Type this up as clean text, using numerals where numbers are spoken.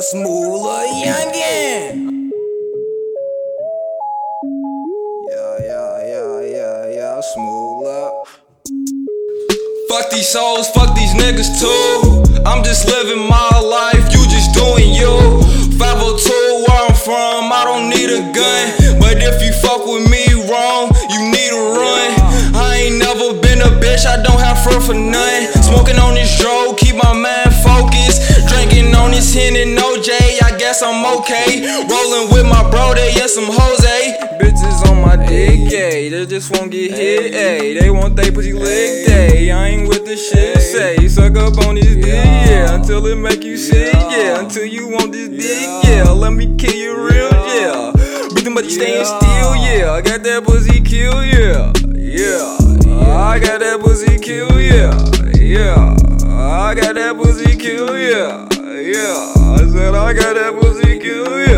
Smoola Youngin. Yeah, Smoola. Fuck these souls, fuck these niggas too. I'm just living my life, you just doing you. 502, where I'm from, I don't need a gun. But if you fuck with me wrong, you need to run. I ain't never been a bitch, I don't have front for none. Smoking on this drove, keep my mind focused. Drinking on this hen and OJ, I guess I'm okay. Rolling with my bro, they get some Jose. Bitches on my dick, ayy, they just won't get hit, ayy. They want they pussy licked, ayy. I ain't with the shit, say. Suck up on this dick, yeah, until it make you sick, yeah. Until you want this dick, yeah. Let me kill you real, yeah. Beat them but you staying still, yeah. I got that pussy kill, yeah, yeah. I got that pussy kill, yeah, yeah. I got that pussy kill, yeah, yeah. I said I got that pussy kill, yeah.